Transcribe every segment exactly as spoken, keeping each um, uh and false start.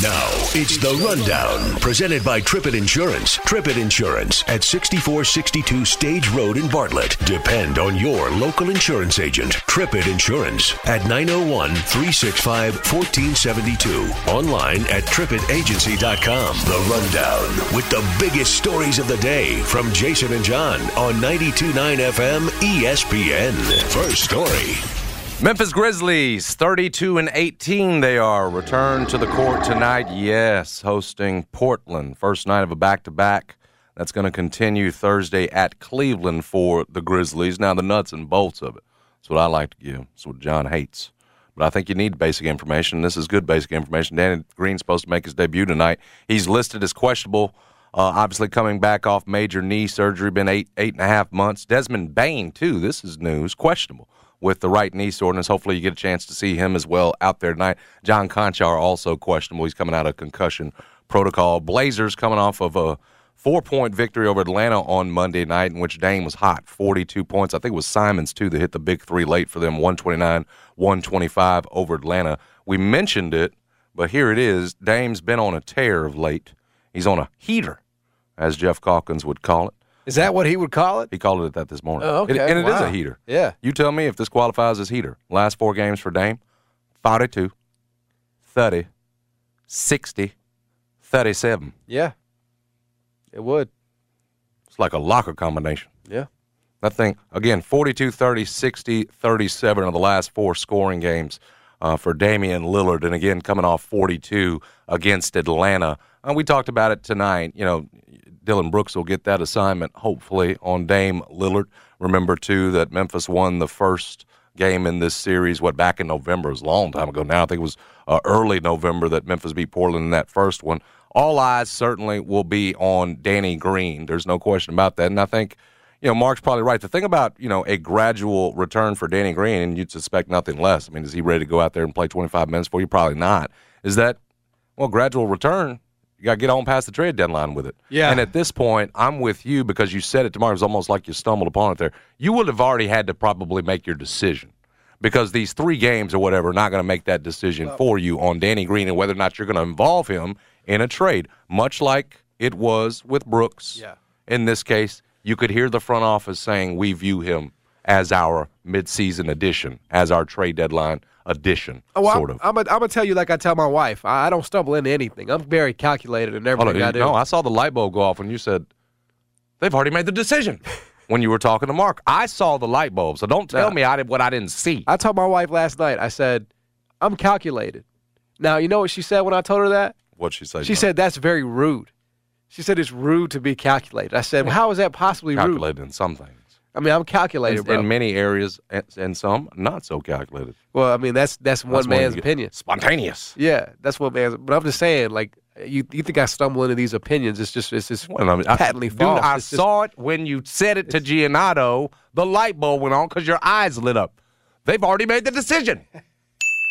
Now, it's The Rundown, presented by Tripit Insurance. Tripit Insurance at sixty-four sixty-two Stage Road in Bartlett. Depend on your local insurance agent, Tripit Insurance, at nine oh one, three six five, one four seven two. Online at tripit agency dot com. The Rundown, with the biggest stories of the day from Jason and John on ninety-two point nine F M E S P N. First story. Memphis Grizzlies, thirty-two and eighteen they are, return to the court tonight. Yes, hosting Portland. First night of a back-to-back. That's going to continue Thursday at Cleveland for the Grizzlies. Now, the nuts and bolts of it. That's what I like to give. That's what John hates. But I think you need basic information. This is good basic information. Danny Green's supposed to make his debut tonight. He's listed as questionable. Uh, obviously coming back off major knee surgery, been eight, eight and a half months. Desmond Bain, too, this is news, questionable with the right knee soreness. Hopefully you get a chance to see him as well out there tonight. John Conchar also questionable. He's coming out of concussion protocol. Blazers coming off of a four-point victory over Atlanta on Monday night, in which Dame was hot, forty-two points. I think it was Simons, too, that hit the big three late for them, one twenty-nine, one twenty-five over Atlanta. We mentioned it, but here it is. Dame's been on a tear of late. He's on a heater, as Jeff Calkins would call it. Is that what he would call it? He called it that this morning. Oh, okay. It, and it wow. is a heater. Yeah. You tell me if this qualifies as heater. Last four games for Dame, forty-two, thirty, sixty, thirty-seven. Yeah, it would. It's like a locker combination. Yeah. That thing, again, forty-two, thirty, sixty, thirty-seven are the last four scoring games uh, for Damian Lillard. And, again, coming off forty-two against Atlanta. And we talked about it tonight. You know, Dylan Brooks will get that assignment, hopefully, on Dame Lillard. Remember, too, that Memphis won the first game in this series, what, back in November. It was a long time ago now. I think it was uh, early November that Memphis beat Portland in that first one. All eyes certainly will be on Danny Green. There's no question about that. And I think, you know, Mark's probably right. The thing about, you know, a gradual return for Danny Green, and you'd suspect nothing less. I mean, is he ready to go out there and play twenty-five minutes for you? Probably not. Is that, well, gradual return. You got to get on past the trade deadline with it. Yeah. And at this point, I'm with you because you said it tomorrow. It was almost like you stumbled upon it there. You would have already had to probably make your decision because these three games or whatever are not going to make that decision for you on Danny Green and whether or not you're going to involve him in a trade, much like it was with Brooks. Yeah. In this case, you could hear the front office saying we view him as our midseason addition, as our trade deadline addition, oh, well, sort of. I'm going to tell you like I tell my wife. I, I don't stumble into anything. I'm very calculated in everything oh, I do. No, I saw the light bulb go off when you said, they've already made the decision when you were talking to Mark. I saw the light bulb, so don't tell yeah. me I did what I didn't see. I told my wife last night, I said, I'm calculated. Now, you know what she said when I told her that? What'd she say? She no? said, that's very rude. She said, it's rude to be calculated. I said, well, how is that possibly calculated rude? Calculated in some things. I mean, I'm calculated, in, bro. In many areas, and, and some not so calculated. Well, I mean, that's that's, that's one man's opinion. Spontaneous. Yeah, that's one man's. But I'm just saying, like, you you think I stumble into these opinions? It's just it's just well, I mean, patently I, false. Dude, I it's saw just, it when you said it to Giannato. The light bulb went on because your eyes lit up. They've already made the decision.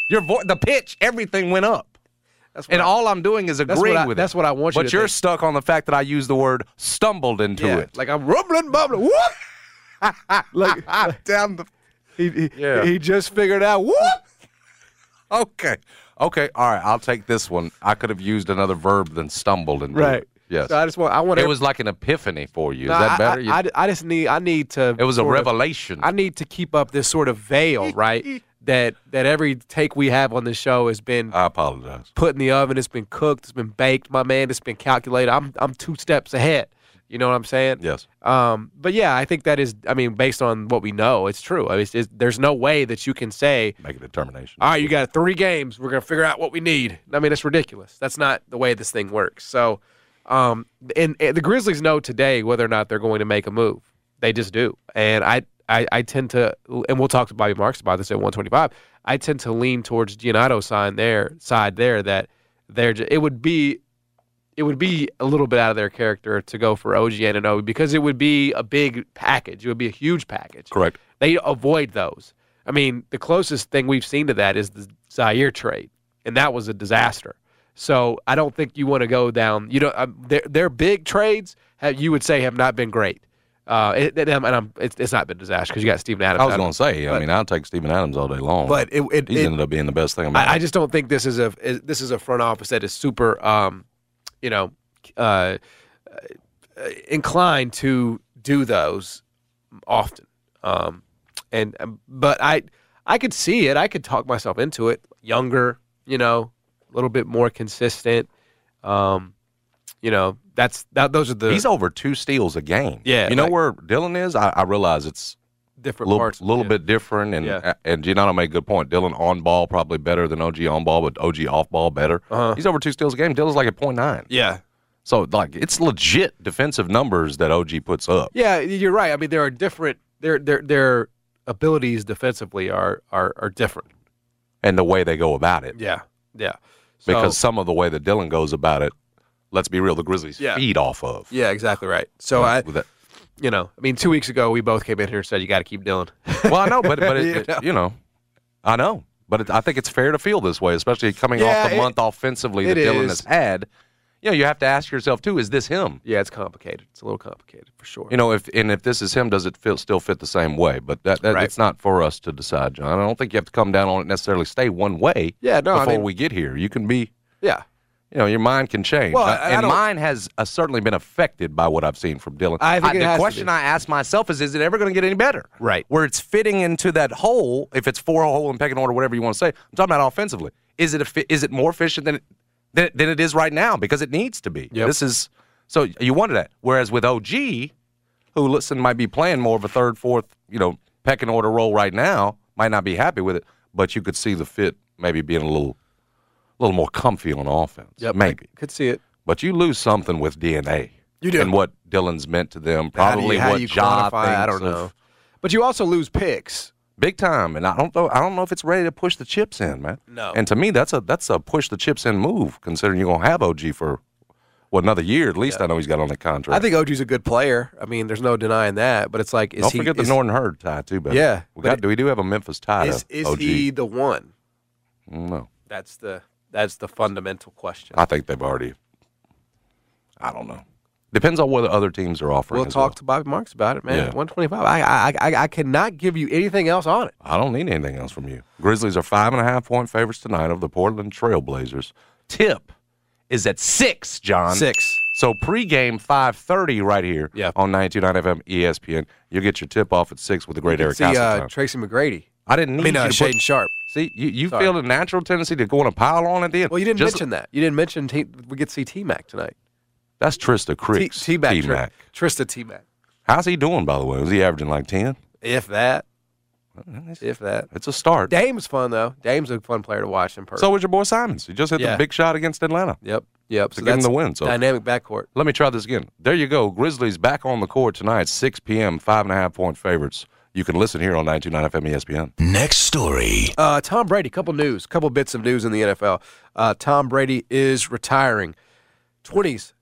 Your vo- the pitch, everything went up. That's and I, all I'm doing is agreeing I, with that's it. That's what I want you. But to you're think. Stuck on the fact that I used the word stumbled into yeah, it. Like I'm rumbling, bubbling. Whoop. like, like down the, he he, yeah. he just figured out. Whoop. Okay, okay, all right. I'll take this one. I could have used another verb than stumbled and right. It. Yes, so I just want. I want. It every, was like an epiphany for you. No, is that better? I, I, you, I just need. I need to. It was a revelation. Of, I need to keep up this sort of veil, right? that that every take we have on the show has been. I apologize. Put in the oven. It's been cooked. It's been baked. My man. It's been calculated. I'm I'm two steps ahead. You know what I'm saying? Yes. Um, but, yeah, I think that is, I mean, based on what we know, it's true. I mean, it's, it's, there's no way that you can say. Make a determination. All right, you got three games. We're going to figure out what we need. I mean, it's ridiculous. That's not the way this thing works. So, um, and, and the Grizzlies know today whether or not they're going to make a move. They just do. And I, I, I tend to, and we'll talk to Bobby Marks about this at one twenty-five, I tend to lean towards Giannato's side there, side there that they're just, it would be. It would be a little bit out of their character to go for O G Anunoby because it would be a big package. It would be a huge package. Correct. They avoid those. I mean, the closest thing we've seen to that is the Zaire trade, and that was a disaster. So I don't think you want to go down. You know, um, their their big trades have, you would say have not been great. Uh, it, it, and I'm, it's, it's not been a disaster because you got Steven Adams. I was going to say, but, I mean, I'll take Steven Adams all day long. But it, it he's it, ended up being the best thing. About I, I just don't think this is a is, this is a front office that is super. Um, you know, uh, inclined to do those often. Um, and But I I could see it. I could talk myself into it. Younger, you know, a little bit more consistent. Um, you know, that's that. Those are the... He's over two steals a game. Yeah. You know like, where Dylan is? I, I realize it's different little, parts. A little yeah. bit different. And, yeah. and Giannotto made a good point. Dylan on ball probably better than O G on ball, but O G off ball better. Uh-huh. He's over two steals a game. Dylan's like a point nine. Yeah. So, like, it's legit defensive numbers that O G puts up. Yeah, you're right. I mean, there are different their their their abilities defensively are, are, are different. And the way they go about it. Yeah, yeah. So, because some of the way that Dylan goes about it, let's be real, the Grizzlies yeah. feed off of. Yeah, exactly right. So, yeah, I... You know, I mean, two weeks ago we both came in here and said you got to keep Dylan. Well, I know, but but it, you, know? It, you know, I know, but it, I think it's fair to feel this way, especially coming yeah, off the it, month offensively that is. Dylan has had. You know, you have to ask yourself too: is this him? Yeah, it's complicated. It's a little complicated for sure. You know, if and if this is him, does it feel, still fit the same way? But that, that right. it's not for us to decide, John. I don't think you have to come down on it necessarily. Stay one way. Yeah, no, before I mean, we get here, you can be. Yeah. You know, your mind can change. Well, I, and I mine has uh, certainly been affected by what I've seen from Dylan. I think I, the question I ask myself is, is it ever going to get any better? Right. Where it's fitting into that hole, if it's four hole in pecking order, whatever you want to say. I'm talking about offensively. Is it a, is it more efficient than it, than, than it is right now? Because it needs to be. Yep. This is so you wonder that. Whereas with O G, who listen might be playing more of a third, fourth, you know, pecking order role right now, might not be happy with it, but you could see the fit maybe being a little. A little more comfy on offense, yep, maybe. I could see it. But you lose something with D N A. You do. And what Dylan's meant to them, probably how do you, how what John I don't know. Of. But you also lose picks. Big time. And I don't know I don't know if it's ready to push the chips in, man. No. And to me, that's a that's a push the chips in move, considering you're going to have O G for, well, another year. At least yeah. I know he's got on the contract. I think O G's a good player. I mean, there's no denying that. But it's like, is don't he. Don't forget is, the Northern Herd tie, too, buddy. Yeah. We, got, it, we do have a Memphis tie. Is, to O G. Is he the one? No. That's the. That's the fundamental question. I think they've already – I don't know. Depends on what other teams are offering. We'll talk well. to Bobby Marks about it, man. Yeah. one twenty-five. I, I I I cannot give you anything else on it. I don't need anything else from you. Grizzlies are five and a half point favorites tonight of the Portland Trail Blazers. Tip is at six, John. Six. So pregame five thirty right here yeah. on ninety-two point nine F M E S P N. You'll get your tip off at six with the great Eric Castleton. See uh, Tracy McGrady. I didn't need I mean, uh, you to Shaden put, Sharp. See, you, you feel a natural tendency to go on a pile on at the end. Well, you didn't Just, mention that. You didn't mention t- we get to see T-Mac tonight. That's Trista Cricks. T- T-Mac. T-Mac. Tr- Trista T-Mac. How's he doing, by the way? Is he averaging like ten? If that. If that. It's a start. Dame's fun, though. Dame's a fun player to watch in person. So was your boy Simons. He just hit yeah. the big shot against Atlanta. Yep. Yep. To so give him the win. So. Dynamic backcourt. Let me try this again. There you go. Grizzlies back on the court tonight, six p.m., five and a half point favorites. You can listen here on ninety-two point nine F M E S P N. Next story. Uh, Tom Brady, couple news, couple bits of news in the N F L. Uh, Tom Brady is retiring. twenties,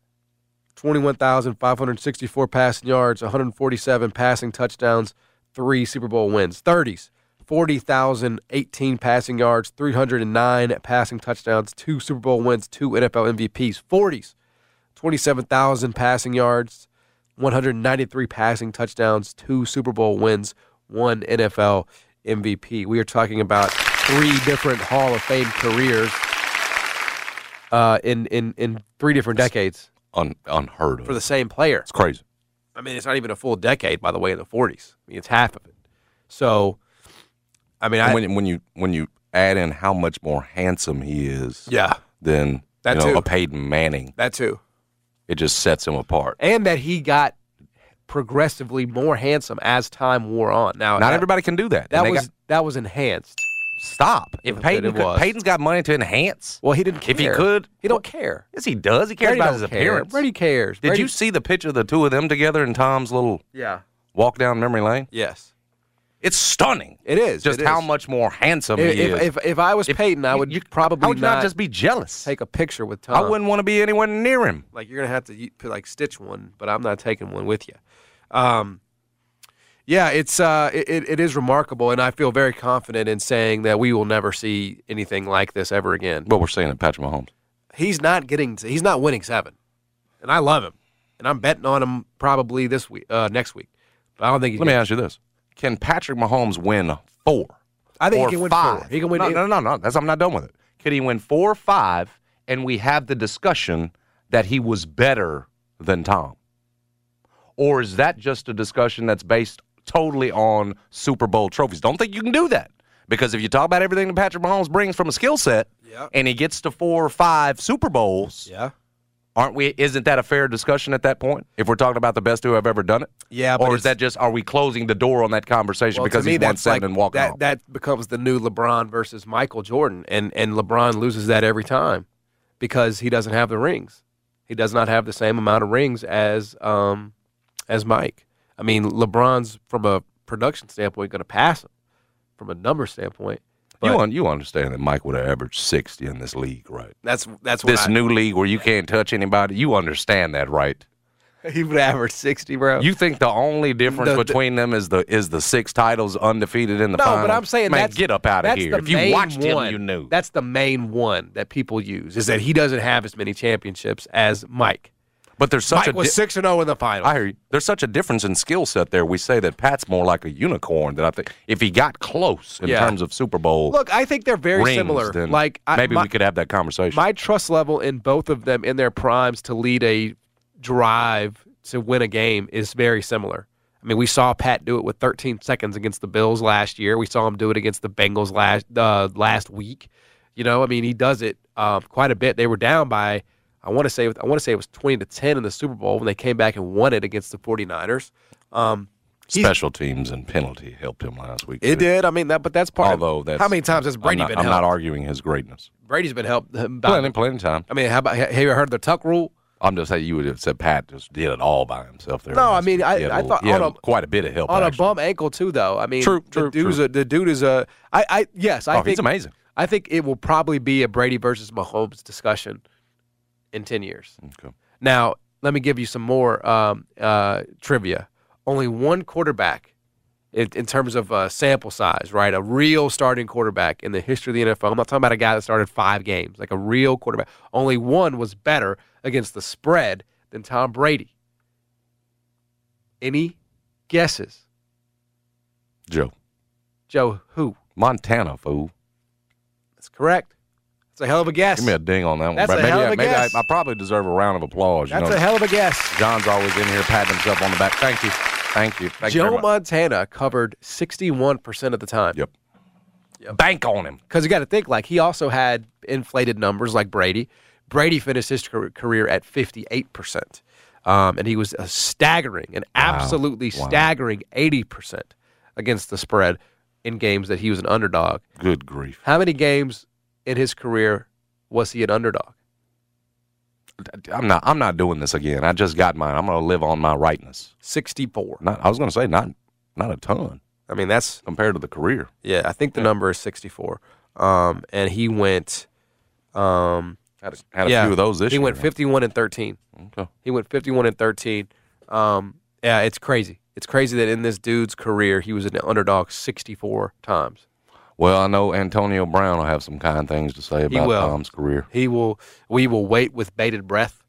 twenty-one thousand five hundred sixty-four passing yards, one hundred forty-seven passing touchdowns, three Super Bowl wins. thirties, forty thousand eighteen passing yards, three hundred nine passing touchdowns, two Super Bowl wins, two N F L M V Ps. forties, twenty-seven thousand passing yards, one hundred ninety-three passing touchdowns, two Super Bowl wins, one N F L M V P. We are talking about three different Hall of Fame careers uh, in, in, in three different decades. Un, unheard of. For the same player. It's crazy. I mean, it's not even a full decade, by the way, in the forties. I mean, it's half of it. So, I mean, I, when, when you when you add in how much more handsome he is yeah, than that you know, too. a Peyton Manning. That too. it just sets him apart. And that he got progressively more handsome as time wore on. Now, Not that, everybody can do that. That was got, that was enhanced. Stop. If Peyton could, Peyton's got money to enhance. Well, he didn't care. If he could. He don't care. Yes, he does. He cares Brady about his care. appearance. Brady cares. Brady. Did you see the picture of the two of them together in Tom's little yeah. walk down memory lane? Yes. It's stunning. It is. Just it how is. much more handsome if, he if, is. If, if I was if, Peyton, I would you, probably I would not, not just be jealous. Take a picture with Tom. I wouldn't want to be anywhere near him. Like, you're going to have to like stitch one, but I'm not taking one with you. Um, yeah, it's uh, it, it is remarkable, and I feel very confident in saying that we will never see anything like this ever again. Well, we're saying that Patrick Mahomes. He's not getting. To, he's not winning seven, and I love him, and I'm betting on him probably this week, uh, next week. But I don't think. He's Let me ask you this: can Patrick Mahomes win four? I think he can win five. four. He can win. No, no, no, no. That's I'm not done with it. Could he win four or five? And we have the discussion that he was better than Tom. Or is that just a discussion that's based totally on Super Bowl trophies? Don't think you can do that. Because if you talk about everything that Patrick Mahomes brings from a skill set, yep. and he gets to four or five Super Bowls, yeah. aren't we? Isn't that a fair discussion at that point? If we're talking about the best who have ever done it? Yeah, but or is that just, are we closing the door on that conversation well, because he won seven like, and walked that, off? That becomes the new LeBron versus Michael Jordan, and, and LeBron loses that every time because he doesn't have the rings. He does not have the same amount of rings as... Um, As Mike. I mean, LeBron's, from a production standpoint, going to pass him from a number standpoint. You, un- you understand that Mike would have averaged sixty in this league, right? That's that's what This I, new league where you can't touch anybody, you understand that, right? He would average sixty, bro. You think the only difference the, the, between them is the is the six titles undefeated in the no, final? No, but I'm saying Man, that's... get up out of here. If you watched one, him, you knew. That's the main one that people use, is that he doesn't have as many championships as Mike. But there's such Mike a was di- six and oh in the final. I hear you. There's such a difference in skill set there. We say that Pat's more like a unicorn than I think. If he got close in yeah. terms of Super Bowl Look, I think they're very rings, similar. Like I, Maybe my, we could have that conversation. My trust level in both of them in their primes to lead a drive to win a game is very similar. I mean, we saw Pat do it with thirteen seconds against the Bills last year. We saw him do it against the Bengals last uh, last week. You know, I mean, he does it uh, quite a bit. They were down by... I want to say I want to say it was twenty to ten in the Super Bowl when they came back and won it against the forty-niners. Um, Special teams and penalty helped him last week. It too. did. I mean that, but that's part. Although of that's, how many times has Brady I'm not, been? I'm helped? not arguing his greatness. Brady's been helped. Plenty, plenty of time. I mean, how about have you heard of the Tuck rule? I'm just saying you would have said Pat just did it all by himself there. No, I mean I, I thought on a, quite a bit of help on actually. a bum ankle too. Though I mean, true, true, the dude's true. A, the dude is a. I, I yes, I oh, think he's amazing. I think it will probably be a Brady versus Mahomes discussion. In ten years. Okay. Now, let me give you some more um, uh, trivia. Only one quarterback in, in terms of uh, sample size, right? A real starting quarterback in the history of the N F L. I'm not talking about a guy that started five games, like a real quarterback. Only one was better against the spread than Tom Brady. Any guesses? Joe. Joe who? Montana, fool. That's correct. That's a hell of a guess. Give me a ding on that one. That's a maybe hell of a maybe guess. I, I probably deserve a round of applause. That's you know, a hell of a guess. John's always in here patting himself on the back. Thank you. Thank you. Thank Joe you Montana covered sixty-one percent of the time. Yep. yep. Bank on him. Because you got to think, like, he also had inflated numbers like Brady. Brady finished his career at fifty-eight percent. Um, and he was a staggering, an wow. absolutely wow. staggering eighty percent against the spread in games that he was an underdog. Good grief. How many games... in his career, was he an underdog? I'm not. I'm not doing this again. I just got mine. I'm going to live on my rightness. sixty-four. Not, I was going to say not, not a ton. I mean, that's compared to the career. Yeah, I think the yeah. number is sixty-four. Um, and he went. Um, had a, had a yeah, few of those this he year. He went fifty-one and thirteen. Okay. He went fifty-one and thirteen. Um, yeah, it's crazy. It's crazy that in this dude's career, he was an underdog sixty-four times. Well, I know Antonio Brown will have some kind things to say about Tom's career. He will. We will wait with bated breath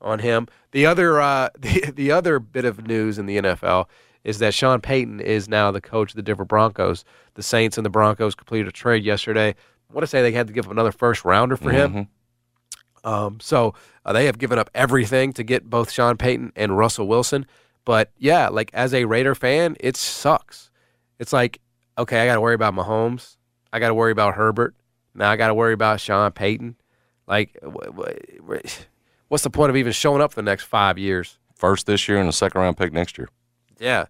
on him. The other, uh, the, the other bit of news in the N F L is that Sean Payton is now the coach of the Denver Broncos. The Saints and the Broncos completed a trade yesterday. I want to say they had to give up another first rounder for mm-hmm. him. Um, so uh, they have given up everything to get both Sean Payton and Russell Wilson. But yeah, like as a Raider fan, it sucks. It's like. Okay, I got to worry about Mahomes. I got to worry about Herbert. Now I got to worry about Sean Payton. Like, what's the point of even showing up for the next five years? First this year and a second-round pick next year. Yeah.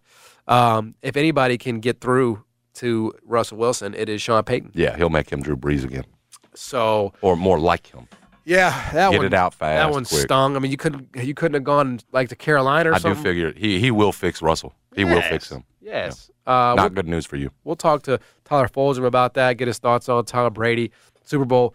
Um, if anybody can get through to Russell Wilson, it is Sean Payton. Yeah, he'll make him Drew Brees again. So, or more like him. Yeah, that one. Get it out fast. That one quick. Stung. I mean, you couldn't you couldn't have gone like to Carolina or I something. I do figure he he will fix Russell. He yes. will fix him. Yes. Yeah. Uh, Not we'll, good news for you. We'll talk to Tyler Fulgham about that, get his thoughts on Tom Brady, Super Bowl,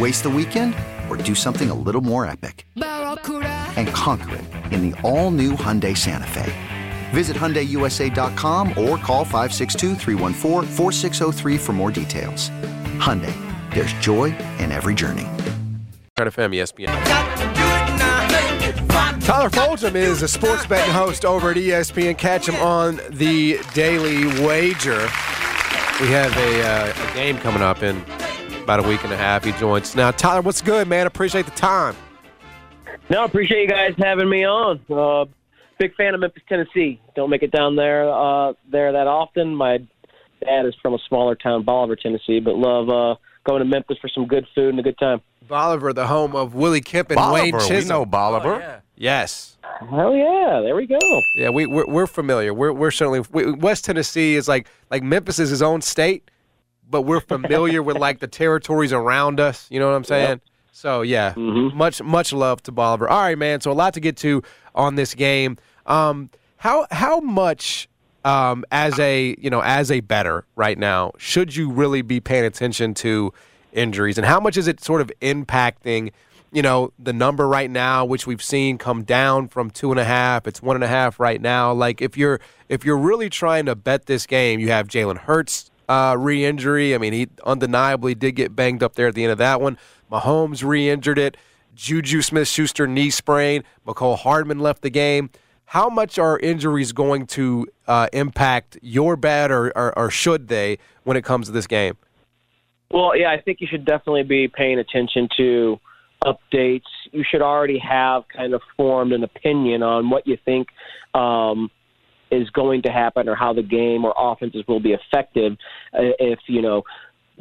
Waste the weekend or do something a little more epic and conquer it in the all-new Hyundai Santa Fe. Visit Hyundai U S A dot com or call five six two, three one four, four six zero three for more details. Hyundai, there's joy in every journey. Tyler Fulgham is a sports betting host over at E S P N. Catch him on the Daily Wager. We have a, uh, a game coming up in about a week and a half. He joins now. Tyler, what's good, man? Appreciate the time. No, appreciate you guys having me on. Uh, big fan of Memphis, Tennessee. Don't make it down there uh, there that often. My dad is from a smaller town, Bolivar, Tennessee, but love uh, going to Memphis for some good food and a good time. Bolivar, the home of Willie Kemp and Bolivar, Wayne Chisholm. We know Bolivar. Oh, yeah. Yes. Hell yeah! There we go. Yeah, we we're, we're familiar. We're we're certainly we, West Tennessee is like like Memphis is his own state. But we're familiar with, like, the territories around us. You know what I'm saying? Yep. So, yeah, mm-hmm. much much love to Bolivar. All right, man, so a lot to get to on this game. Um, how how much um, as a, you know, as a bettor right now should you really be paying attention to injuries? And how much is it sort of impacting, you know, the number right now, which we've seen come down from two and a half, it's one and a half right now? Like, if you're if you're really trying to bet this game, you have Jalen Hurts, Uh, re-injury. I mean, he undeniably did get banged up there at the end of that one. Mahomes re-injured it. Juju Smith-Schuster knee sprain. McCole Hardman left the game. How much are injuries going to uh, impact your bet, or, or, or should they, when it comes to this game? Well, yeah, I think you should definitely be paying attention to updates. You should already have kind of formed an opinion on what you think um is going to happen, or how the game or offenses will be affected if, you know,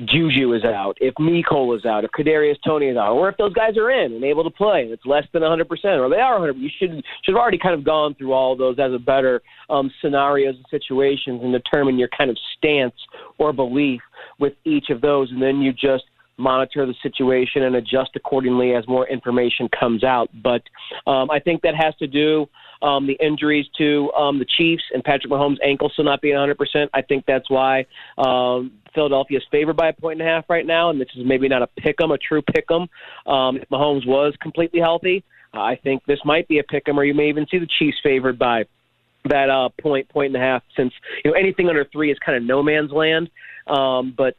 Juju is out, if Nicole is out, if Kadarius Toney is out, or if those guys are in and able to play and it's less than one hundred percent, or they are one hundred percent. You should should have already kind of gone through all of those as a better um, scenarios and situations and determine your kind of stance or belief with each of those, and then you just monitor the situation and adjust accordingly as more information comes out. But um, I think that has to do Um, the injuries to um, the Chiefs and Patrick Mahomes' ankle still not being one hundred percent. I think that's why um, Philadelphia is favored by a point and a half right now, and this is maybe not a pick-em, a true pick-em. Um, if Mahomes was completely healthy, I think this might be a pick-em, or you may even see the Chiefs favored by that uh, point, point and a half, since you know anything under three is kind of no man's land. Um, but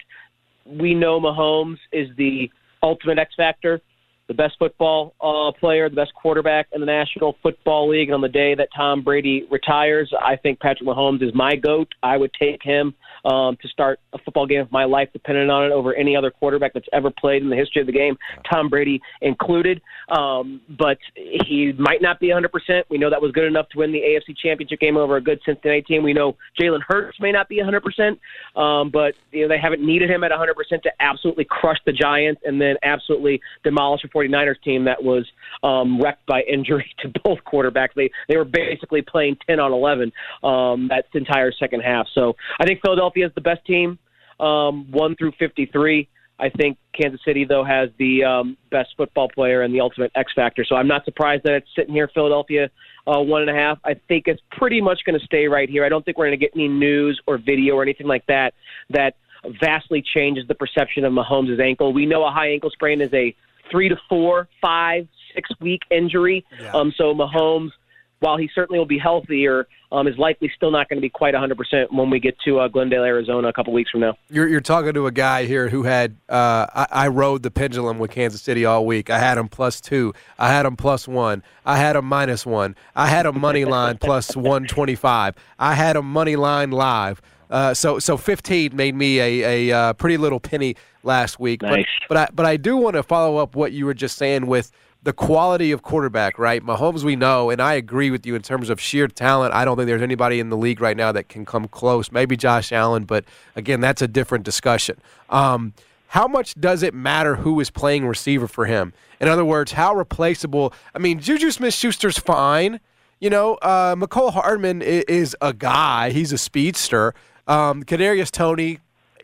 we know Mahomes is the ultimate X factor, the best football uh, player, the best quarterback in the National Football League. And on the day that Tom Brady retires, I think Patrick Mahomes is my GOAT. I would take him um, to start a football game of my life, depending on it, over any other quarterback that's ever played in the history of the game, Tom Brady included. Um, but he might not be one hundred percent. We know that was good enough to win the A F C Championship game over a good Cincinnati team. We know Jalen Hurts may not be one hundred percent, um, but you know they haven't needed him at one hundred percent to absolutely crush the Giants and then absolutely demolish a forty-niners team that was um, wrecked by injury to both quarterbacks. They they were basically playing ten on eleven um, that entire second half. So I think Philadelphia is the best team, um, one through fifty-three. I think Kansas City, though, has the um, best football player and the ultimate X factor. So I'm not surprised that it's sitting here, Philadelphia, uh, one and a half. I think it's pretty much going to stay right here. I don't think we're going to get any news or video or anything like that that vastly changes the perception of Mahomes' ankle. We know a high ankle sprain is a three to four, five, six-week injury. Yeah. Um, so Mahomes, while he certainly will be healthier, um, is likely still not going to be quite one hundred percent when we get to uh, Glendale, Arizona a couple weeks from now. You're, you're talking to a guy here who had uh, – I, I rode the pendulum with Kansas City all week. I had him plus two. I had him plus one. I had him minus one. I had him money line plus one twenty-five. I had him money line live. Uh, so so fifteen made me a, a, a pretty little penny last week. Nice. But, but, I, but I do want to follow up what you were just saying with the quality of quarterback, right? Mahomes we know, and I agree with you in terms of sheer talent. I don't think there's anybody in the league right now that can come close. Maybe Josh Allen, but, again, that's a different discussion. Um, how much does it matter who is playing receiver for him? In other words, how replaceable – I mean, Juju Smith-Schuster's fine. You know, uh, McCole Hardman is, is a guy. He's a speedster. Um, Kadarius Toney,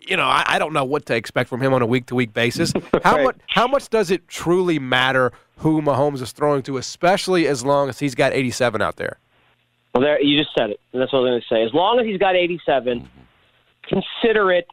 you know, I, I don't know what to expect from him on a week-to-week basis. How right. much? How much does it truly matter who Mahomes is throwing to, especially as long as he's got eighty-seven out there? Well, there you just said it, and that's what I was going to say. As long as he's got eighty-seven, consider it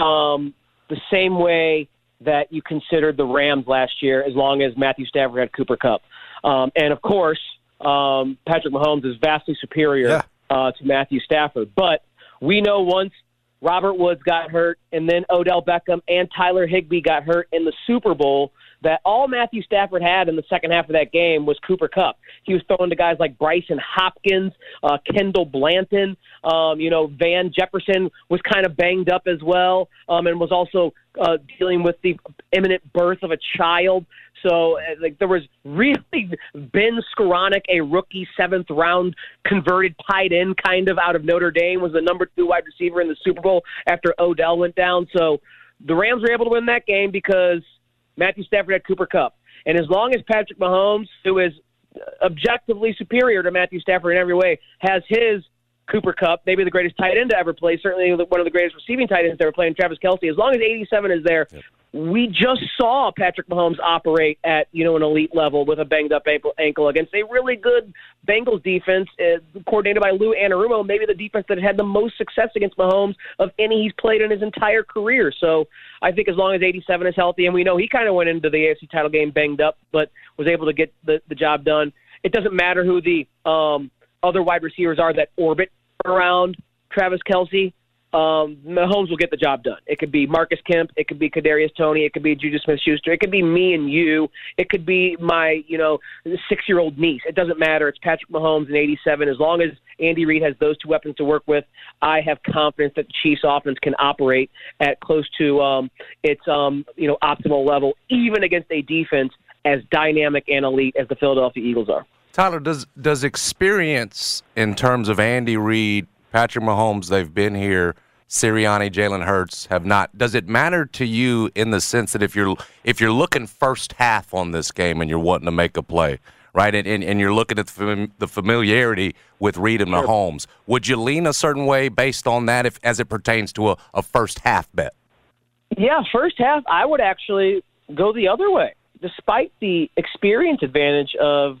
um, the same way that you considered the Rams last year, as long as Matthew Stafford had Cooper Kupp. Um, and, of course, um, Patrick Mahomes is vastly superior yeah. uh, to Matthew Stafford, but we know once Robert Woods got hurt and then Odell Beckham and Tyler Higbee got hurt in the Super Bowl that all Matthew Stafford had in the second half of that game was Cooper Kupp. He was throwing to guys like Bryson Hopkins, uh, Kendall Blanton. Um, you know, Van Jefferson was kind of banged up as well um, and was also uh, dealing with the imminent birth of a child. So, like, there was really Ben Skoranek, a rookie seventh-round converted tight end kind of out of Notre Dame, was the number two wide receiver in the Super Bowl after Odell went down. So the Rams were able to win that game because Matthew Stafford had Cooper Kupp. And as long as Patrick Mahomes, who is objectively superior to Matthew Stafford in every way, has his Cooper Kupp, maybe the greatest tight end to ever play, certainly one of the greatest receiving tight ends to ever play in Travis Kelce, as long as eighty-seven is there, yep. We just saw Patrick Mahomes operate at, you know, an elite level with a banged-up ankle against a really good Bengals defense uh, coordinated by Lou Anarumo, maybe the defense that had the most success against Mahomes of any he's played in his entire career. So I think as long as eighty-seven is healthy, and we know he kind of went into the A F C title game banged up but was able to get the, the job done, it doesn't matter who the um, other wide receivers are that orbit around Travis Kelce. Um, Mahomes will get the job done. It could be Marcus Kemp. It could be Kadarius Toney. It could be Juju Smith-Schuster. It could be me and you. It could be my, you know, six-year-old niece. It doesn't matter. It's Patrick Mahomes in eighty-seven. As long as Andy Reid has those two weapons to work with, I have confidence that the Chiefs' offense can operate at close to um, its, um, you know, optimal level, even against a defense as dynamic and elite as the Philadelphia Eagles are. Tyler, does does experience in terms of Andy Reid, Patrick Mahomes, they've been here, Sirianni, Jalen Hurts have not. Does it matter to you in the sense that if you're if you're looking first half on this game and you're wanting to make a play, right, and, and, and you're looking at the, fam- the familiarity with Reid and Mahomes, would you lean a certain way based on that if as it pertains to a, a first half bet? Yeah, first half, I would actually go the other way. Despite the experience advantage of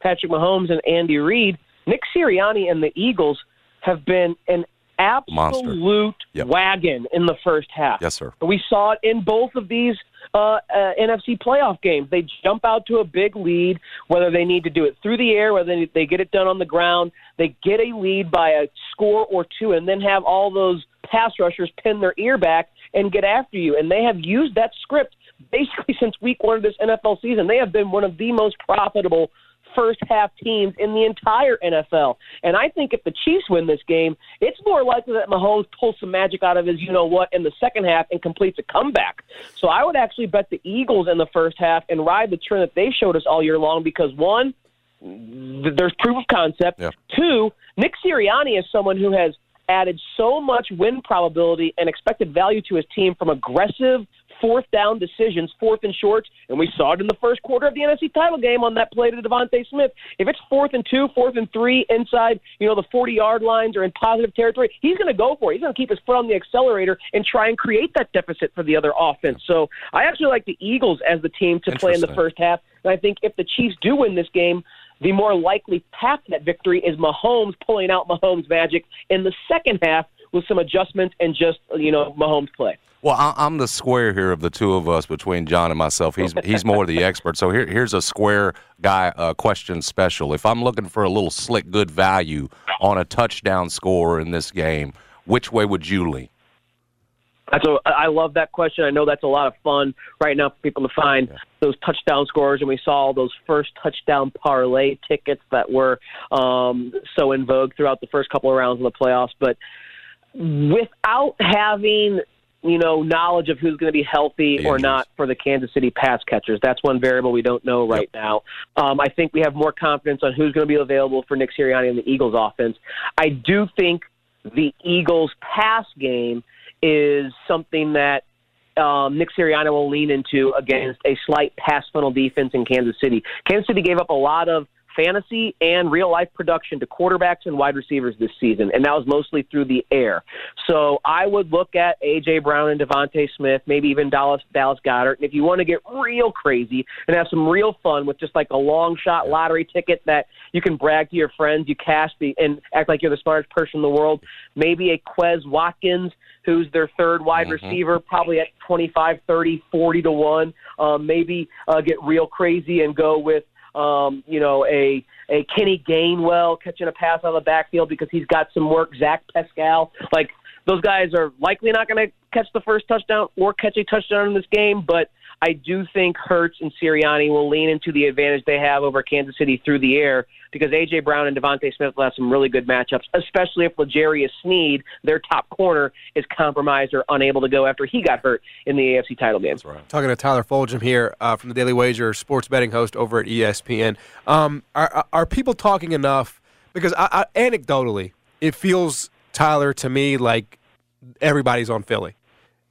Patrick Mahomes and Andy Reid, Nick Sirianni and the Eagles have been an absolute yep. wagon in the first half. Yes, sir. We saw it in both of these uh, uh, N F C playoff games. They jump out to a big lead, whether they need to do it through the air, whether they get it done on the ground. They get a lead by a score or two and then have all those pass rushers pin their ear back and get after you. And they have used that script basically since week one of this N F L season. They have been one of the most profitable first half teams in the entire N F L. And I think if the Chiefs win this game, it's more likely that Mahomes pulls some magic out of his you-know-what in the second half and completes a comeback. So I would actually bet the Eagles in the first half and ride the trend that they showed us all year long because, one, there's proof of concept. Yeah. Two, Nick Sirianni is someone who has added so much win probability and expected value to his team from aggressive fourth down decisions, fourth and shorts, and we saw it in the first quarter of the N F C title game on that play to DeVonta Smith. If it's fourth and two, fourth and three inside, you know, the forty-yard lines or in positive territory, he's going to go for it. He's going to keep his foot on the accelerator and try and create that deficit for the other offense. So I actually like the Eagles as the team to play in the first half, and I think if the Chiefs do win this game, the more likely path to that victory is Mahomes pulling out Mahomes' magic in the second half with some adjustments and just, you know, Mahomes' play. Well, I'm the square here of the two of us between John and myself. He's he's more the expert. So here, here's a square guy uh, question special. If I'm looking for a little slick good value on a touchdown score in this game, which way would you lean? That's a, I love that question. I know that's a lot of fun right now for people to find yeah. those touchdown scorers, and we saw those first touchdown parlay tickets that were um, so in vogue throughout the first couple of rounds of the playoffs. But without having – you know, knowledge of who's going to be healthy or not for the Kansas City pass catchers. That's one variable we don't know right yep. now. Um, I think we have more confidence on who's going to be available for Nick Sirianni and the Eagles offense. I do think the Eagles pass game is something that um, Nick Sirianni will lean into against a slight pass funnel defense in Kansas City. Kansas City gave up a lot of fantasy and real-life production to quarterbacks and wide receivers this season, and that was mostly through the air. So I would look at A J. Brown and DeVonta Smith, maybe even Dallas, Dallas Goedert. And if you want to get real crazy and have some real fun with just like a long-shot lottery ticket that you can brag to your friends, you cash the, and act like you're the smartest person in the world, maybe a Quez Watkins, who's their third wide mm-hmm. receiver, probably at twenty-five, thirty, forty to one. Um, maybe uh, get real crazy and go with Um, you know, a, a Kenny Gainwell catching a pass out of the backfield because he's got some work, Zach Pascal. Like, those guys are likely not going to catch the first touchdown or catch a touchdown in this game, but I do think Hurts and Sirianni will lean into the advantage they have over Kansas City through the air because A J. Brown and DeVonta Smith will have some really good matchups, especially if L'Jarius Sneed, their top corner, is compromised or unable to go after he got hurt in the A F C title game. That's right. Talking to Tyler Fulgham here uh, from the Daily Wager, sports betting host over at E S P N. Um, are, are people talking enough? Because I, I, anecdotally, it feels, Tyler, to me, like everybody's on Philly.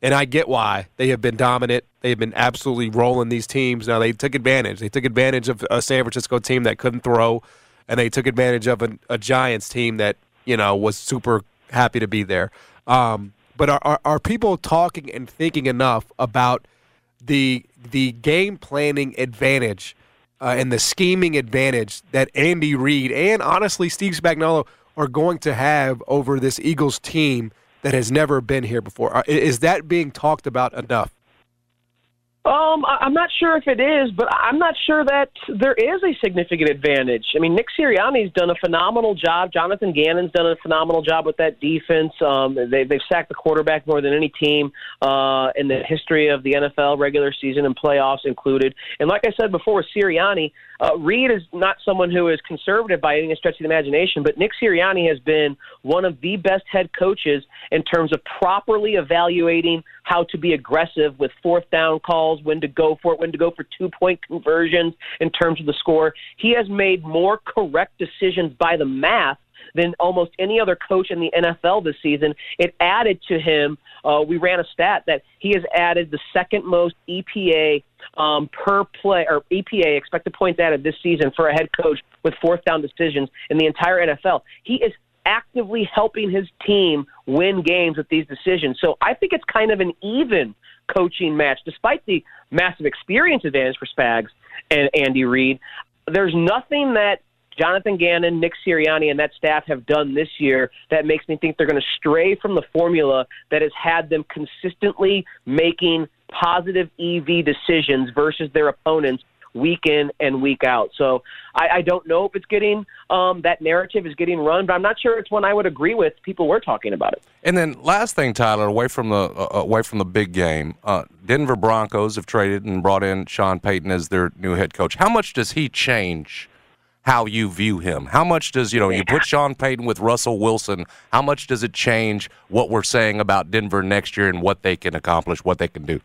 And I get why. They have been dominant. They have been absolutely rolling these teams. Now, they took advantage. They took advantage of a San Francisco team that couldn't throw, and they took advantage of a, a Giants team that, you know, was super happy to be there. Um, but are, are are people talking and thinking enough about the the game planning advantage uh, and the scheming advantage that Andy Reid and, honestly, Steve Spagnuolo are going to have over this Eagles team that has never been here before? Is that being talked about enough? Um, I'm not sure if it is, but I'm not sure that there is a significant advantage. I mean, Nick Sirianni's done a phenomenal job. Jonathan Gannon's done a phenomenal job with that defense. Um, they, they've sacked the quarterback more than any team uh, in the history of the N F L, regular season and playoffs included. And like I said before with Sirianni, Uh, Reid is not someone who is conservative by any stretch of the imagination, but Nick Sirianni has been one of the best head coaches in terms of properly evaluating how to be aggressive with fourth down calls, when to go for it, when to go for two-point conversions in terms of the score. He has made more correct decisions by the math than almost any other coach in the N F L this season. It added to him, uh, we ran a stat that he has added the second most E P A um, per play, or E P A, expected points added this season for a head coach with fourth down decisions in the entire N F L. He is actively helping his team win games with these decisions. So I think it's kind of an even coaching match, despite the massive experience advantage for Spags and Andy Reid. There's nothing that Jonathan Gannon, Nick Sirianni, and that staff have done this year that makes me think they're going to stray from the formula that has had them consistently making positive E V decisions versus their opponents week in and week out. So I, I don't know if it's getting, um, that narrative is getting run, but I'm not sure it's one I would agree with. People were talking about it. And then last thing, Tyler, away from the uh, away from the big game, uh, Denver Broncos have traded and brought in Sean Payton as their new head coach. How much does he change how you view him? How much does, you know, you put Sean Payton with Russell Wilson, how much does it change what we're saying about Denver next year and what they can accomplish, what they can do?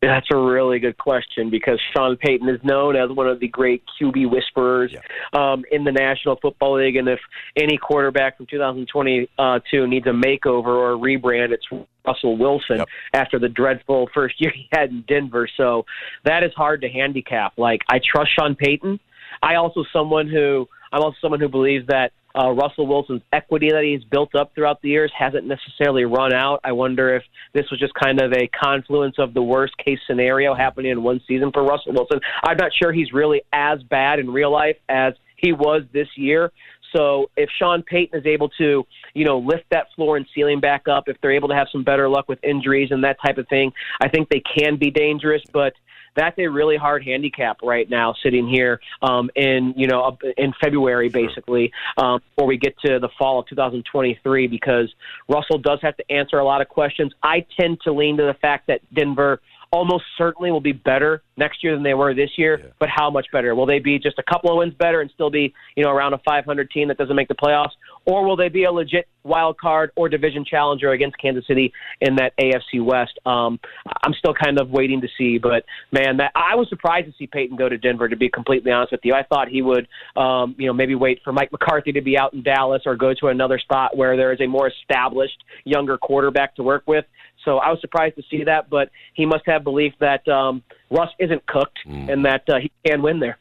That's a really good question, because Sean Payton is known as one of the great Q B whisperers yeah. um, in the National Football League, and if any quarterback from two thousand twenty-two uh, needs a makeover or a rebrand, it's Russell Wilson yep. after the dreadful first year he had in Denver. So that is hard to handicap. Like, I trust Sean Payton. I also someone who I'm also someone who believes that Uh, Russell Wilson's equity that he's built up throughout the years hasn't necessarily run out. I wonder if this was just kind of a confluence of the worst-case scenario happening in one season for Russell Wilson. I'm not sure he's really as bad in real life as he was this year. So if Sean Payton is able to, you know, lift that floor and ceiling back up, if they're able to have some better luck with injuries and that type of thing, I think they can be dangerous, but that's a really hard handicap right now, sitting here um, in you know in February, basically, um, before we get to the fall of two thousand twenty-three, because Russell does have to answer a lot of questions. I tend to lean to the fact that Denver almost certainly will be better next year than they were this year, yeah. but how much better? Will they be just a couple of wins better and still be you know around a five hundred team that doesn't make the playoffs, or will they be a legit wild card or division challenger against Kansas City in that A F C West? Um, I'm still kind of waiting to see, but man, that, I was surprised to see Peyton go to Denver, to be completely honest with you. I thought he would, um, you know, maybe wait for Mike McCarthy to be out in Dallas or go to another spot where there is a more established younger quarterback to work with. So I was surprised to see that, but he must have belief that um, Russ isn't cooked mm. and that uh, he can win there.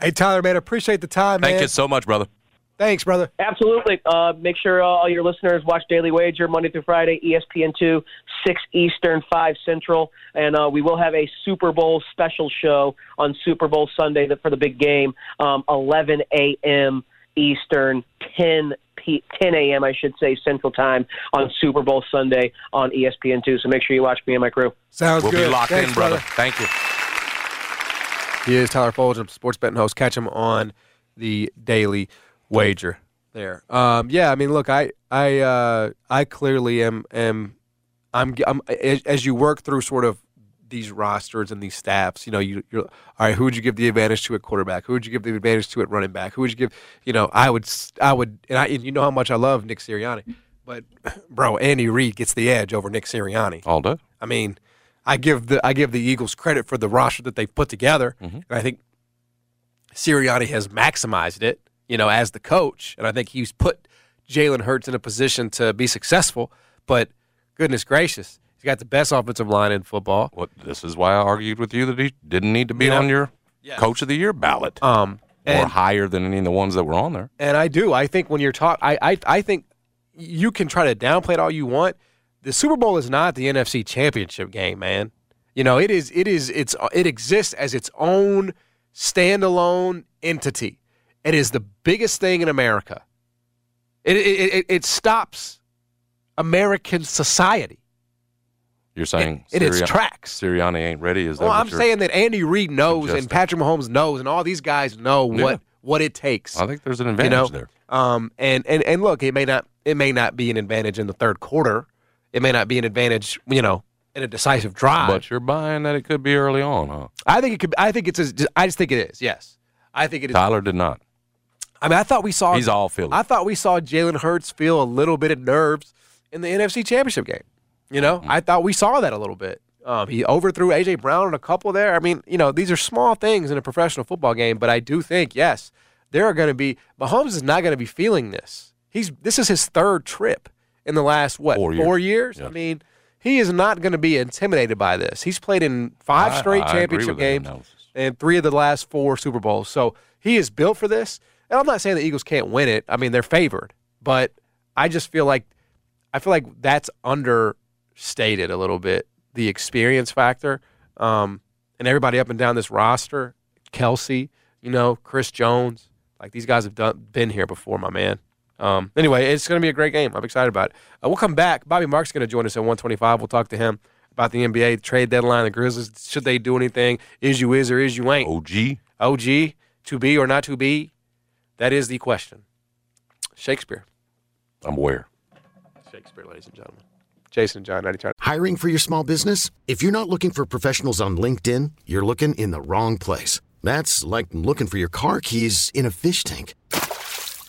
Hey, Tyler, man, appreciate the time, Thank man. Thank you so much, brother. Thanks, brother. Absolutely. Uh, make sure uh, all your listeners watch Daily Wager Monday through Friday, E S P N two, six Eastern, five Central. And uh, we will have a Super Bowl special show on Super Bowl Sunday for the big game, um, eleven a.m. Eastern, ten a.m., I should say, Central Time on Super Bowl Sunday on E S P N two. So make sure you watch me and my crew. Sounds we'll good. We'll be locked Thanks, in, brother. brother. Thank you. He is Tyler Fulgham, sports betting host. Catch him on the Daily Wager there. Um, yeah, I mean, look, I I uh, I clearly am am I'm, I'm as, as you work through sort of these rosters and these staffs, you know, you, you're all right. Who would you give the advantage to at quarterback? Who would you give the advantage to at running back? Who would you give? You know, I would I would and, I, and you know how much I love Nick Sirianni, but bro, Andy Reid gets the edge over Nick Sirianni all day. I mean, I give the I give the Eagles credit for the roster that they've put together, mm-hmm. and I think Sirianni has maximized it, you know, as the coach, and I think he's put Jalen Hurts in a position to be successful, but goodness gracious, he's got the best offensive line in football. Well, this is why I argued with you that he didn't need to be you know, on your yes. Coach of the Year ballot um, and, or higher than any of the ones that were on there. And I do. I think when you're talking I, I, I think you can try to downplay it all you want. The Super Bowl is not the N F C Championship game, man. You know, it is. It is. It's. It exists as its own standalone entity. It is the biggest thing in America. It it, it, it stops American society. You're saying in its tracks. Sirianni ain't ready. Is that well, I'm saying that Andy Reid knows suggesting? And Patrick Mahomes knows and all these guys know yeah. what, what it takes. I think there's an advantage you know? there. Um, and, and and look, it may not it may not be an advantage in the third quarter. It may not be an advantage, you know, in a decisive drive. But you're buying that it could be early on, huh? I think it could. I think it's. As, I just think it is. Yes, I think it is. Tyler did not. I mean, I thought we saw he's all feeling. I thought we saw Jalen Hurts feel a little bit of nerves in the N F C Championship game. You know, mm-hmm. I thought we saw that a little bit. Um, he overthrew A J. Brown and a couple there. I mean, you know, these are small things in a professional football game, but I do think, yes, there are going to be – Mahomes is not going to be feeling this. He's This is his third trip in the last, what, four years? Four years? Yeah. I mean, he is not going to be intimidated by this. He's played in five straight I, I championship games and three of the last four Super Bowls. So he is built for this. And I'm not saying the Eagles can't win it. I mean, they're favored, but I just feel like I feel like that's understated a little bit, the experience factor, um, and everybody up and down this roster, Kelce, you know, Chris Jones, like these guys have done, been here before, my man. Um, anyway, it's going to be a great game. I'm excited about it. Uh, we'll come back. Bobby Marks is going to join us at one twenty-five. We'll talk to him about the N B A trade deadline, the Grizzlies. Should they do anything? Is you is or is you ain't? O G. O G, to be or not to be? That is the question. Shakespeare. I'm aware. Shakespeare, ladies and gentlemen. Jason and John, ninety-two. Hiring for your small business? If you're not looking for professionals on LinkedIn, you're looking in the wrong place. That's like looking for your car keys in a fish tank.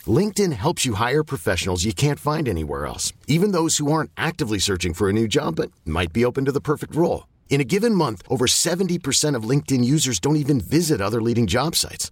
LinkedIn helps you hire professionals you can't find anywhere else, even those who aren't actively searching for a new job but might be open to the perfect role. In a given month, over seventy percent of LinkedIn users don't even visit other leading job sites.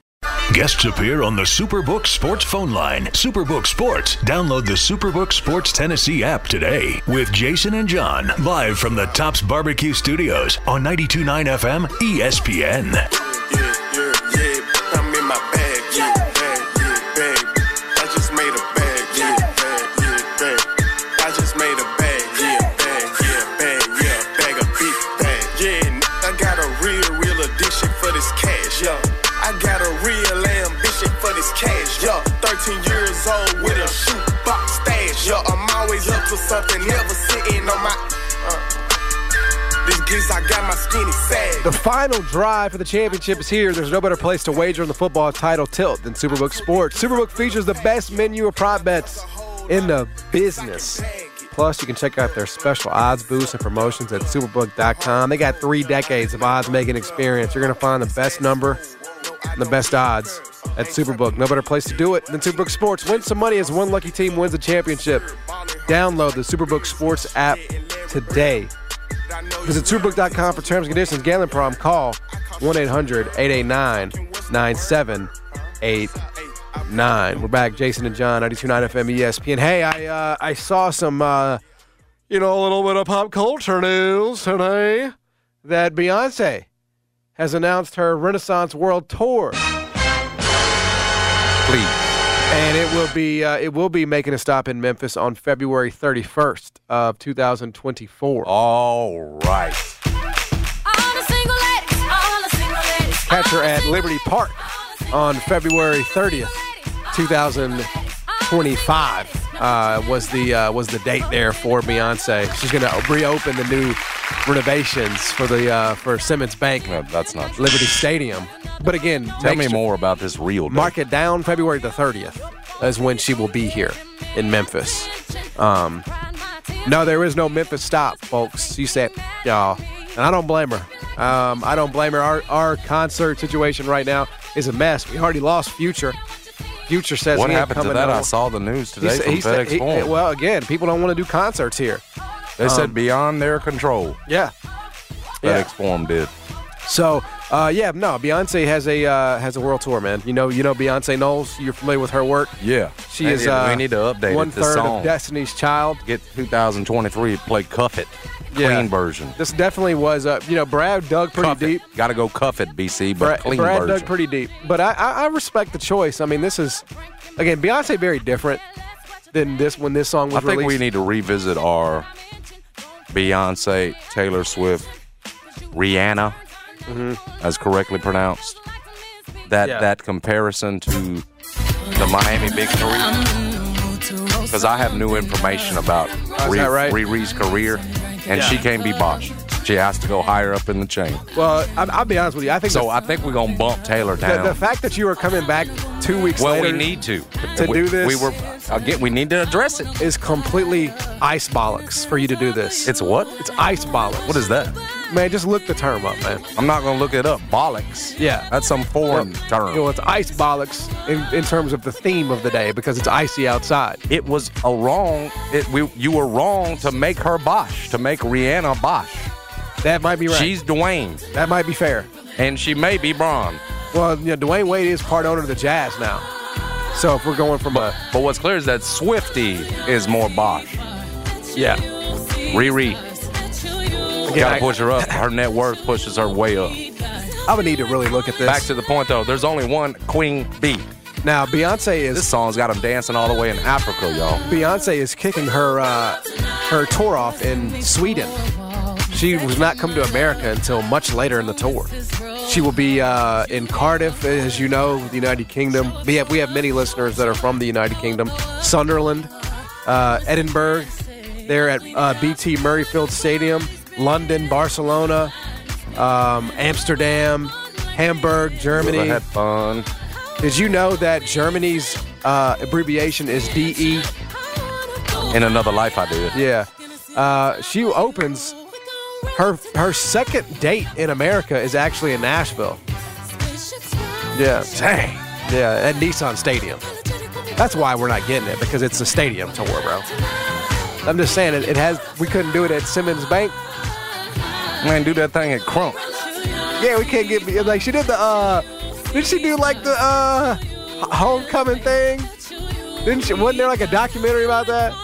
Guests appear on the Superbook Sports phone line. Superbook Sports. Download the Superbook Sports Tennessee app today with Jason and John, live from the Topps Barbecue Studios on ninety-two point nine F M E S P N. Yeah, yeah, yeah. I'm in my bag, yeah, bag, yeah, bag. I just made a bag, yeah, bag, yeah, bag. I just made a bag, yeah, bag, yeah, bag, yeah, bag, a big bag. Yeah, I got a real, real addiction for this cash, yo. I got a real ambition for this cash, yo. thirteen years old with a shoebox stash, yo. I'm always up to something, never sitting on my... Uh, this gives I got my skinny sag. The final drive for the championship is here. There's no better place to wager on the football title tilt than Superbook Sports. Superbook features the best menu of prop bets in the business. Plus, you can check out their special odds boosts and promotions at Superbook dot com. They got three decades of odds-making experience. You're going to find the best number and the best odds at Superbook. No better place to do it than Superbook Sports. Win some money as one lucky team wins a championship. Download the Superbook Sports app today. Visit Superbook dot com for terms and conditions. Gambling problem, call one eight hundred eight eight nine nine seven eight nine. We're back. Jason and John, ninety-two point nine F M E S P N. Hey, I uh, I saw some, uh, you know, a little bit of pop culture news today that Beyonce has announced her Renaissance World Tour. Please. And it will be uh, it will be making a stop in Memphis on February thirty-first of two thousand twenty-four. All right. Catch her at Liberty Park on February thirtieth, two thousand twenty-five. Uh, was the uh, was the date there for Beyonce? She's going to reopen the new renovations for the uh, for Simmons Bank. No, that's not true. Liberty Stadium. But again, tell me sure, more about this real date. Mark it down. February the thirtieth is when she will be here in Memphis. Um, no, there is no Memphis stop, folks. You said y'all, and I don't blame her. Um, I don't blame her. Our our concert situation right now is a mess. We already lost Future. Future says what happened to that? Over. I saw the news today he's, from he's, FedEx he, Forum. Well, again, people don't want to do concerts here. They um, said beyond their control. Yeah, FedEx yeah. Forum did. So, uh, yeah, no, Beyonce has a uh, has a world tour, man. You know, you know Beyonce Knowles. You're familiar with her work. Yeah, she and is. Uh, we need to update one it, third song. Of Destiny's Child. Get two thousand twenty-three. Play Cuff It, clean yeah. version. This definitely was. Uh, you know, Brad dug pretty cuff deep. Got to go Cuff It, B C, but Brad, clean Brad version. Brad dug pretty deep, but I, I, I respect the choice. I mean, this is again Beyonce very different than this when this song was released. I think released. We need to revisit our Beyonce, Taylor Swift, Rihanna. Mm-hmm. As correctly pronounced, that yeah. that comparison to the Miami Big Three, because I have new information about oh, Riri, right? Riri's career, and yeah. she can't be botched. She has to go higher up in the chain. Well, I'll, I'll be honest with you. I think so. I think we're gonna bump Taylor down. The, the fact that you are coming back two weeks well, later. Well, we need to to we, do this. We were again. We need to address it. It's completely ice bollocks for you to do this. It's what? It's ice bollocks. What is that? Man, just look the term up, man. I'm not going to look it up. Bollocks. Yeah. That's some foreign yep. term. You know, it's ice bollocks in, in terms of the theme of the day because it's icy outside. It was a wrong. It, we, you were wrong to make her Bosch, to make Rihanna Bosch. That might be right. She's Dwayne. That might be fair. And she may be Braun. Well, you know, Dwayne Wade is part owner of the Jazz now. So if we're going from but, a... But what's clear is that Swifty is more Bosch. Yeah. Riri. Again, gotta I, push her up. Her net worth pushes her way up. I would need to really look at this. Back to the point, though. There's only one Queen Bee. Now, Beyonce is... This song's got them dancing all the way in Africa, y'all. Beyonce is kicking her uh, her tour off in Sweden. She was not come to America until much later in the tour. She will be uh, in Cardiff, as you know, the United Kingdom. We have, we have many listeners that are from the United Kingdom. Sunderland, uh, Edinburgh, they're at uh, B T Murrayfield Stadium, London, Barcelona, um, Amsterdam, Hamburg, Germany. Ooh, I had fun. Did you know that Germany's uh, abbreviation is D E? In another life, I did. Yeah. Uh, she opens... Her her second date in America is actually in Nashville. Yeah. Dang. Yeah, at Nissan Stadium. That's why we're not getting it, because it's a stadium tour, bro. I'm just saying, it, it has. We couldn't do it at Simmons Bank. Man, do that thing at Crump. Yeah, we can't get, like, she did the, uh, did she do, like, the, uh, homecoming thing? Didn't she, wasn't there, like, a documentary about that?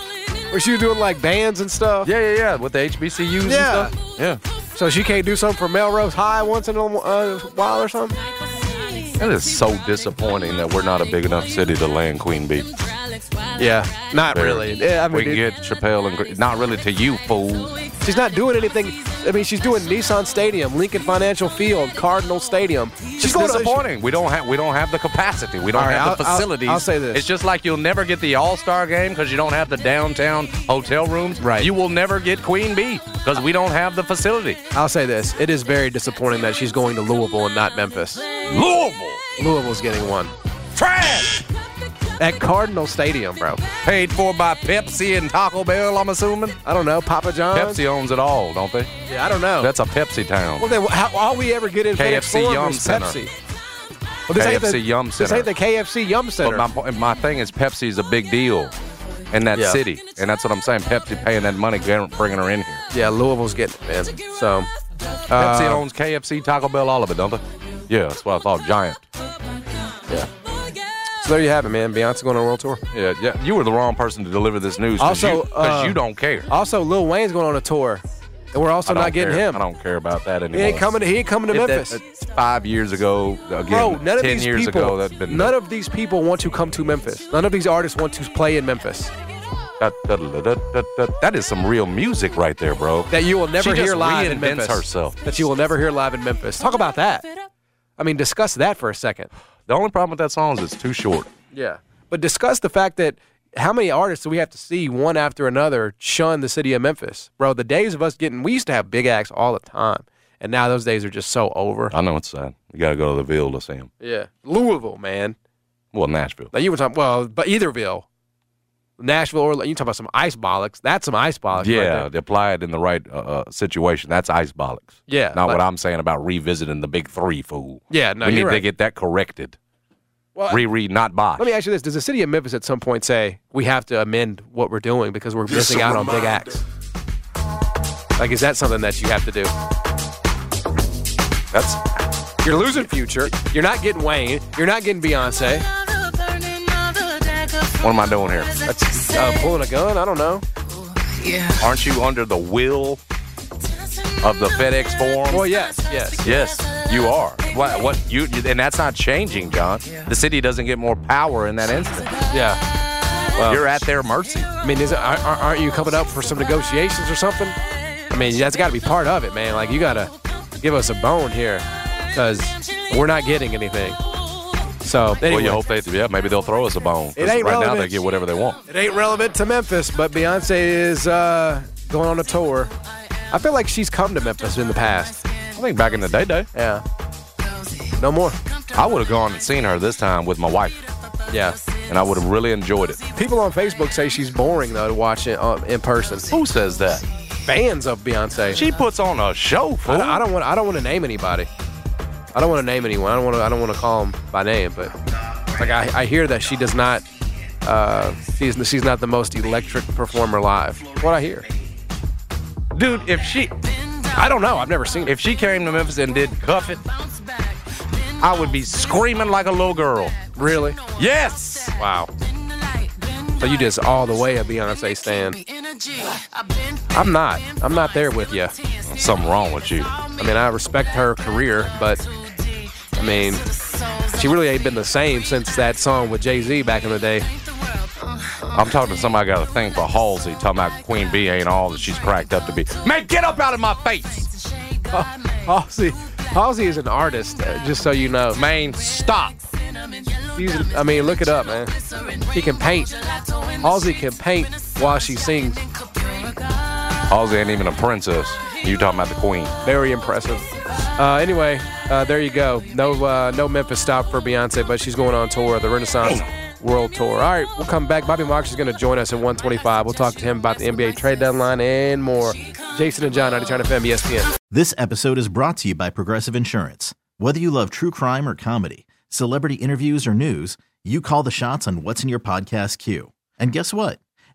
Where she was doing, like, bands and stuff. Yeah, yeah, yeah, with the H B C Us yeah. and stuff. Yeah. So she can't do something for Melrose High once in a uh, while or something? That is so disappointing that we're not a big enough city to land Queen Bee. Yeah, not Very. really. Yeah, I mean, we can dude, get Chappelle and Gre- not really to you, fool. She's not doing anything. I mean, she's doing Nissan Stadium, Lincoln Financial Field, Cardinal Stadium. She's it's going disappointing. To, we don't have we don't have the capacity. We don't right, have I'll, the facilities. I'll, I'll say this: it's just like you'll never get the All-Star Game because you don't have the downtown hotel rooms. Right. You will never get Queen Bee because we don't have the facility. I'll say this: it is very disappointing that she's going to Louisville and not Memphis. Louisville. Louisville's getting one. Trash. At Cardinal Stadium, bro. Paid for by Pepsi and Taco Bell, I'm assuming. I don't know. Papa John's? Pepsi owns it all, don't they? Yeah, I don't know. That's a Pepsi town. Well, then how, all we ever get in K F C Yum Center. Pepsi. Well, this K F C ain't the, Yum Center. This ain't the K F C Yum Center. But my, my thing is Pepsi's a big deal in that yeah. city. And that's what I'm saying. Pepsi paying that money, bringing her in here. Yeah, Louisville's getting it, man. So, uh, Pepsi owns K F C, Taco Bell, all of it, don't they? Yeah, that's what I thought. Giant. Yeah. So there you have it, man. Beyonce going on a world tour. Yeah, yeah. You were the wrong person to deliver this news because you, uh, you don't care. Also, Lil Wayne's going on a tour, and we're also not getting care. him. I don't care about that anymore. He ain't coming to, he ain't coming to it, Memphis. That, five years ago, again, Bro, none ten of these years people, ago, that's been... None of these people want to come to Memphis. None of these artists want to play in Memphis. That, that, that, that, that, that is some real music right there, bro. That you will never she hear live in Memphis. Herself. That you will never hear live in Memphis. Talk about that. I mean, discuss that for a second. The only problem with that song is it's too short. Yeah. But discuss the fact that how many artists do we have to see one after another shun the city of Memphis? Bro, the days of us getting, we used to have big acts all the time. And now those days are just so over. I know it's sad. You got to go to the Ville to see them. Yeah. Louisville, man. Well, Nashville. Now you were talking, well, but either Ville. Nashville or, you talking about some ice bollocks. That's some ice bollocks. Yeah, right, they apply it in the right uh, situation. That's ice bollocks. Yeah. Not like, what I'm saying about revisiting the big three, fool. Yeah, no, we you're need right. to get that corrected. Well, Reread, not Bosch. Let me ask you this. Does the city of Memphis at some point say, we have to amend what we're doing because we're Just missing out reminder. on big acts? Like, is that something that you have to do? That's... You're losing Future. You're not getting Wayne. You're not getting Beyonce. What am I doing here? That's, uh, pulling a gun? I don't know. Yeah. Aren't you under the will of the FedEx form? Well, yes, yes, yes. You are. What? What? You? And that's not changing, John. The city doesn't get more power in that instant. Yeah. Well, you're at their mercy. I mean, is it, aren't you coming up for some negotiations or something? I mean, that's got to be part of it, man. Like, you got to give us a bone here because we're not getting anything. So, anyway. Well, you hope they, yeah, maybe they'll throw us a bone. It ain't right relevant. Now they get whatever they want. It ain't relevant to Memphis, but Beyonce is uh, going on a tour. I feel like she's come to Memphis in the past. I think back in the day, day. Yeah. No more. I would have gone and seen her this time with my wife. Yeah. And I would have really enjoyed it. People on Facebook say she's boring, though, to watch it uh, in person. Who says that? Fans of Beyonce. She puts on a show, fool. I don't want. I don't want to name anybody. I don't want to name anyone. I don't want to. I don't want to call him by name, but like I, I hear that she does not. Uh, she's she's not the most electric performer live. What I hear, dude. If she, I don't know. I've never seen her. If she came to Memphis and did Cuff It, I would be screaming like a little girl. Really? Yes. Wow. So you just all the way a Beyonce stan. I'm not. I'm not there with you. Something wrong with you. I mean, I respect her career, but, I mean, she really ain't been the same since that song with Jay-Z back in the day. I'm talking to somebody got a thing for Halsey, talking about Queen B ain't all that she's cracked up to be. Man, get up out of my face! Uh, Halsey, Halsey is an artist, uh, just so you know. Man, stop! She's, I mean, look it up, man. She can paint. Halsey can paint while she sings. Halsey ain't even a princess. You talking about the queen. Very impressive. Uh, anyway, uh, there you go. No, uh, no Memphis stop for Beyonce, but she's going on tour, the Renaissance World Tour. All right, we'll come back. Bobby Marks is going to join us at one twenty-five. We'll talk to him about the N B A trade deadline and more. Jason and John, ninety-nine F M, E S P N. This episode is brought to you by Progressive Insurance. Whether you love true crime or comedy, celebrity interviews or news, you call the shots on what's in your podcast queue. And guess what?